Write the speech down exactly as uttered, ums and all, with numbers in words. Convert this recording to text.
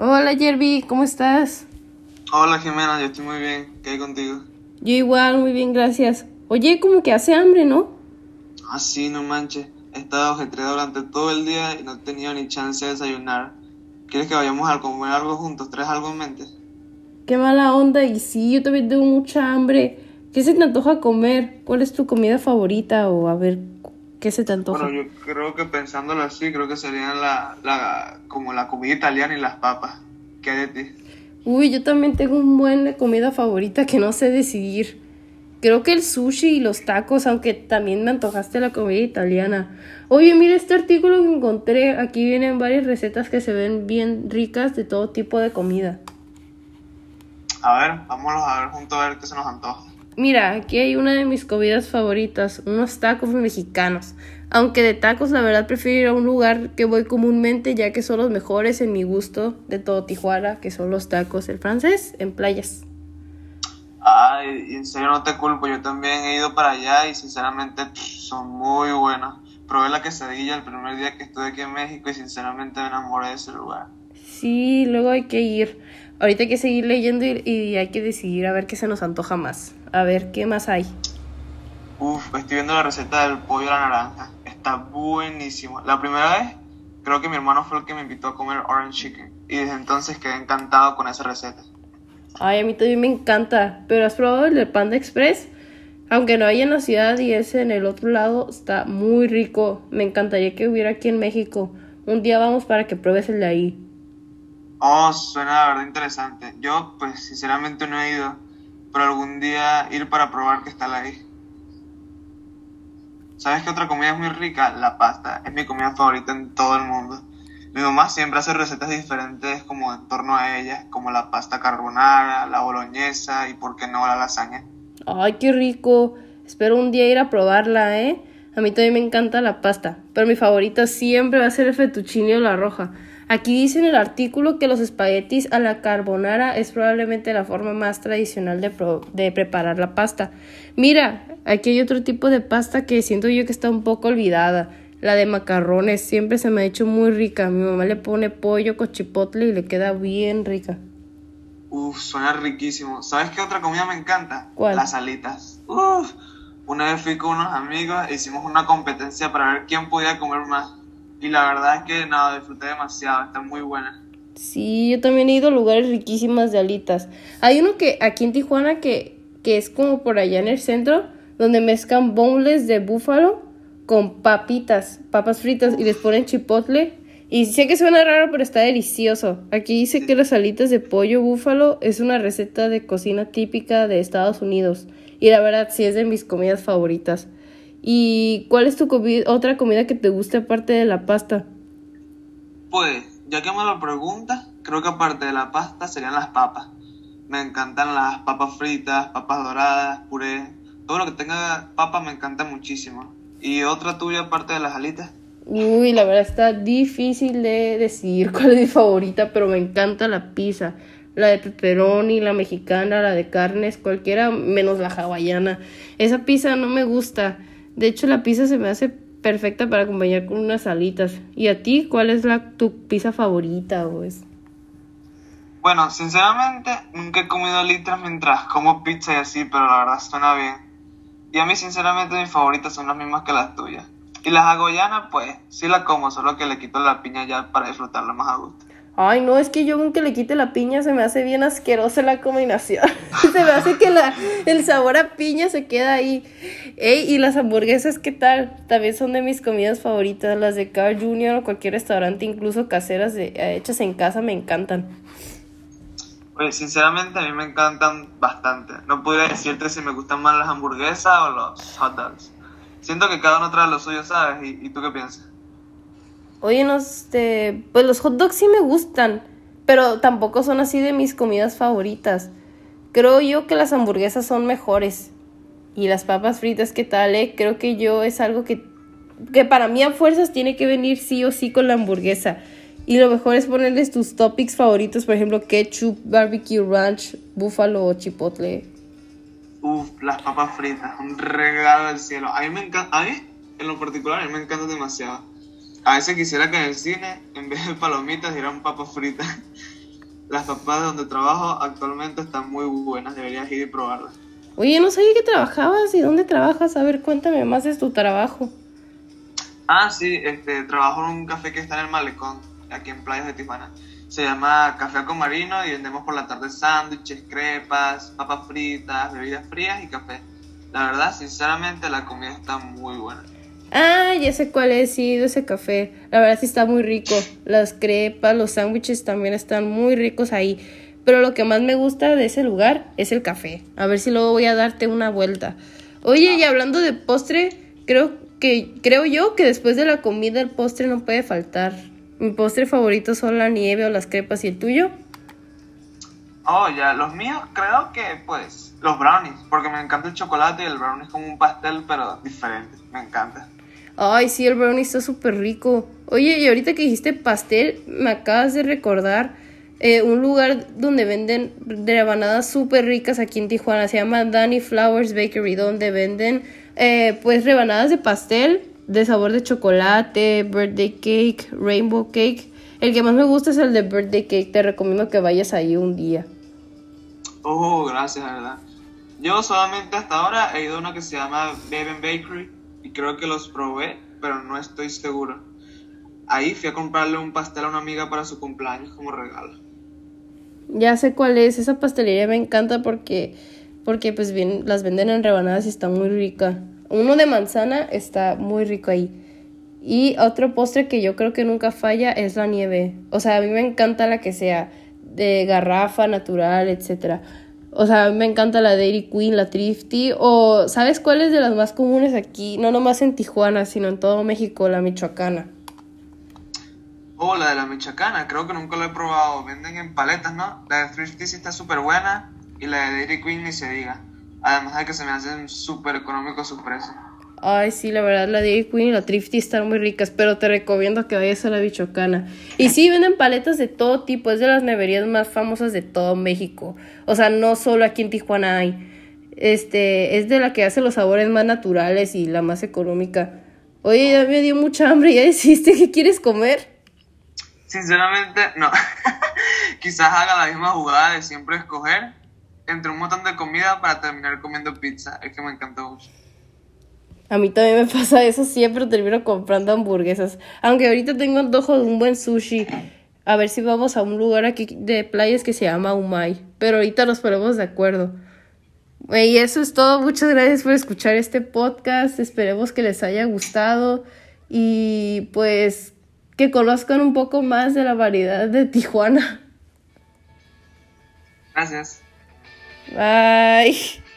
Hola, Jerby, ¿cómo estás? Hola, Jimena, yo estoy muy bien. ¿Qué hay contigo? Yo igual, muy bien, gracias. Oye, como que hace hambre, ¿no? Ah, sí, no manches. He estado ajetreado durante todo el día y no he tenido ni chance de desayunar. ¿Quieres que vayamos a comer algo juntos? ¿Traes algo en mente? Qué mala onda, y sí, yo también tengo mucha hambre. ¿Qué se te antoja comer? ¿Cuál es tu comida favorita? O a ver, ¿qué se te antoja? Bueno, yo creo que pensándolo así, creo que serían la, la, como la comida italiana y las papas. ¿Qué hay de ti? Uy, yo también tengo un buen de comida favorita que no sé decidir. Creo que el sushi y los tacos, aunque también me antojaste la comida italiana. Oye, mira este artículo que encontré. Aquí vienen varias recetas que se ven bien ricas de todo tipo de comida. A ver, vámonos a ver juntos a ver qué se nos antoja. Mira, aquí hay una de mis comidas favoritas, unos tacos mexicanos. Aunque de tacos, la verdad, prefiero ir a un lugar que voy comúnmente, ya que son los mejores en mi gusto de todo Tijuana, que son los tacos, el francés, en playas. Ay, en serio no te culpo, yo también he ido para allá y sinceramente son muy buenos. Probé la quesadilla el primer día que estuve aquí en México y sinceramente me enamoré de ese lugar. Sí, luego hay que ir. Ahorita hay que seguir leyendo y, y hay que decidir a ver qué se nos antoja más. A ver, ¿qué más hay? Uf, estoy viendo la receta del pollo a la naranja. Está buenísimo. La primera vez, creo que mi hermano fue el que me invitó a comer orange chicken. Y desde entonces quedé encantado con esa receta. Ay, a mí también me encanta. ¿Pero has probado el de Panda Express? Aunque no hay en la ciudad y ese en el otro lado, está muy rico. Me encantaría que hubiera aquí en México. Un día vamos para que pruebes el de ahí. Oh, suena la verdad interesante. Yo, pues, sinceramente no he ido. Pero algún día ir para probar que está ahí. ¿Sabes qué otra comida es muy rica? La pasta. Es mi comida favorita en todo el mundo. Mi mamá siempre hace recetas diferentes como en torno a ellas, como la pasta carbonara, la boloñesa y, ¿por qué no, la lasaña? ¡Ay, qué rico! Espero un día ir a probarla, ¿eh? A mí también me encanta la pasta, pero mi favorita siempre va a ser el fettuccine o la roja. Aquí dice en el artículo que los espaguetis a la carbonara es probablemente la forma más tradicional de, pro- de preparar la pasta. Mira, aquí hay otro tipo de pasta que siento yo que está un poco olvidada. La de macarrones, siempre se me ha hecho muy rica. Mi mamá le pone pollo con chipotle y le queda bien rica. Uf, suena riquísimo. ¿Sabes qué otra comida me encanta? ¿Cuál? Las alitas. Uf, una vez fui con unos amigos e hicimos una competencia para ver quién podía comer más. Y la verdad es que nada, no, disfruté demasiado, están muy buenas. Sí, yo también he ido a lugares riquísimas de alitas. Hay uno que aquí en Tijuana que, que es como por allá en el centro, donde mezclan boneless de búfalo con papitas, papas fritas, y les ponen chipotle. Y sé que suena raro, pero está delicioso. Aquí dice que las alitas de pollo búfalo es una receta de cocina típica de Estados Unidos. Y la verdad, sí es de mis comidas favoritas. ¿Y cuál es tu comi- otra comida que te gusta aparte de la pasta? Pues, ya que me lo preguntas, creo que aparte de la pasta serían las papas. Me encantan las papas fritas, papas doradas, puré. Todo lo que tenga papa me encanta muchísimo. ¿Y otra tuya aparte de las alitas? Uy, la verdad está difícil de decidir cuál es mi favorita, pero me encanta la pizza. La de pepperoni, la mexicana, la de carnes, cualquiera menos la hawaiana. Esa pizza no me gusta. De hecho, la pizza se me hace perfecta para acompañar con unas alitas. ¿Y a ti? ¿Cuál es la tu pizza favorita, pues? Bueno, sinceramente, nunca he comido alitas mientras como pizza y así, pero la verdad suena bien. Y a mí, sinceramente, mis favoritas son las mismas que las tuyas. Y las hawaianas, pues, sí las como, solo que le quito la piña ya para disfrutarla más a gusto. Ay, no, es que yo aunque le quite la piña se me hace bien asquerosa la combinación. Se me hace que la, el sabor a piña se queda ahí. Ey, y las hamburguesas, ¿qué tal? También son de mis comidas favoritas. Las de Carl junior o cualquier restaurante, incluso caseras de, hechas en casa, me encantan. Oye, sinceramente a mí me encantan bastante. No podría decirte si me gustan más las hamburguesas o los hot dogs. Siento que cada uno trae lo suyo, ¿sabes? ¿Y, y tú qué piensas? Oye, no, este, pues los hot dogs sí me gustan, pero tampoco son así de mis comidas favoritas. Creo yo que las hamburguesas son mejores. Y las papas fritas, ¿qué tal, eh? Creo que yo es algo que, que para mí a fuerzas tiene que venir sí o sí con la hamburguesa. Y lo mejor es ponerles tus toppings favoritos, por ejemplo, ketchup, barbecue ranch, búfalo o chipotle. Uf, las papas fritas, un regalo del cielo. A mí me encanta, a mí en lo particular, a mí me encanta demasiado. A veces quisiera que en el cine, en vez de palomitas, dieran papas fritas. las papas de donde trabajo actualmente están muy buenas, deberías ir y probarlas. Oye, no sabía que trabajabas. ¿Y dónde trabajas? A ver, cuéntame más de tu trabajo. Ah, sí, este, trabajo en un café que está en el Malecón, aquí en Playas de Tijuana. Se llama Café Comarino y vendemos por la tarde sándwiches, crepas, papas fritas, bebidas frías y café. La verdad, sinceramente, la comida está muy buena. Ah, ya sé cuál es, he ido a ese café. La verdad sí está muy rico. Las crepas, los sándwiches también están muy ricos ahí. Pero lo que más me gusta de ese lugar es el café. A ver si luego voy a darte una vuelta. Oye, y hablando de postre, creo que creo yo que después de la comida el postre no puede faltar. Mi postre favorito son la nieve o las crepas. ¿Y el tuyo? Oh, ya, los míos creo que, pues, los brownies. Porque me encanta el chocolate y el brownie es como un pastel, pero diferente. Me encanta. Ay, sí, el brownie está súper rico. Oye, y ahorita que dijiste pastel, me acabas de recordar eh, un lugar donde venden rebanadas súper ricas aquí en Tijuana. Se llama Danny Flowers Bakery, donde venden, eh, pues, rebanadas de pastel de sabor de chocolate, birthday cake, rainbow cake. El que más me gusta es el de birthday cake. Te recomiendo que vayas ahí un día. Oh, gracias, la verdad. Yo solamente hasta ahora he ido a una que se llama Baby Bakery. Y creo que los probé, pero no estoy seguro. Ahí fui a comprarle un pastel a una amiga para su cumpleaños como regalo. Ya sé cuál es. Esa pastelería me encanta porque, porque pues bien, las venden en rebanadas y está muy rica. Uno de manzana está muy rico ahí. Y otro postre que yo creo que nunca falla es la nieve. O sea, a mí me encanta la que sea de garrafa, natural, etcétera. O sea, a mí me encanta la Dairy Queen, la Thrifty, o ¿sabes cuál es de las más comunes aquí? No nomás en Tijuana, sino en todo México, la Michoacana. Oh, la de la Michoacana, creo que nunca la he probado. Venden en paletas, ¿no? La de Thrifty sí está súper buena y la de Dairy Queen ni se diga. Además de que se me hacen súper económicos sus precios. Ay, sí, la verdad, la Dairy Queen y la Thrifty están muy ricas, pero te recomiendo que vayas a la Michoacana. Y sí, venden paletas de todo tipo, es de las neverías más famosas de todo México. O sea, no solo aquí en Tijuana hay. Este, es de la que hace los sabores más naturales y la más económica. Oye, ya me dio mucha hambre, ¿ya decidiste qué quieres comer? Sinceramente, no. Quizás haga la misma jugada de siempre escoger entre un montón de comida para terminar comiendo pizza. Es que me encantó mucho. A mí también me pasa eso, siempre termino comprando hamburguesas. Aunque ahorita tengo antojo de un buen sushi. A ver si vamos a un lugar aquí de playas que se llama Umay. Pero ahorita nos ponemos de acuerdo. Y eso es todo. Muchas gracias por escuchar este podcast. Esperemos que les haya gustado. Y pues que conozcan un poco más de la variedad de Tijuana. Gracias. Bye.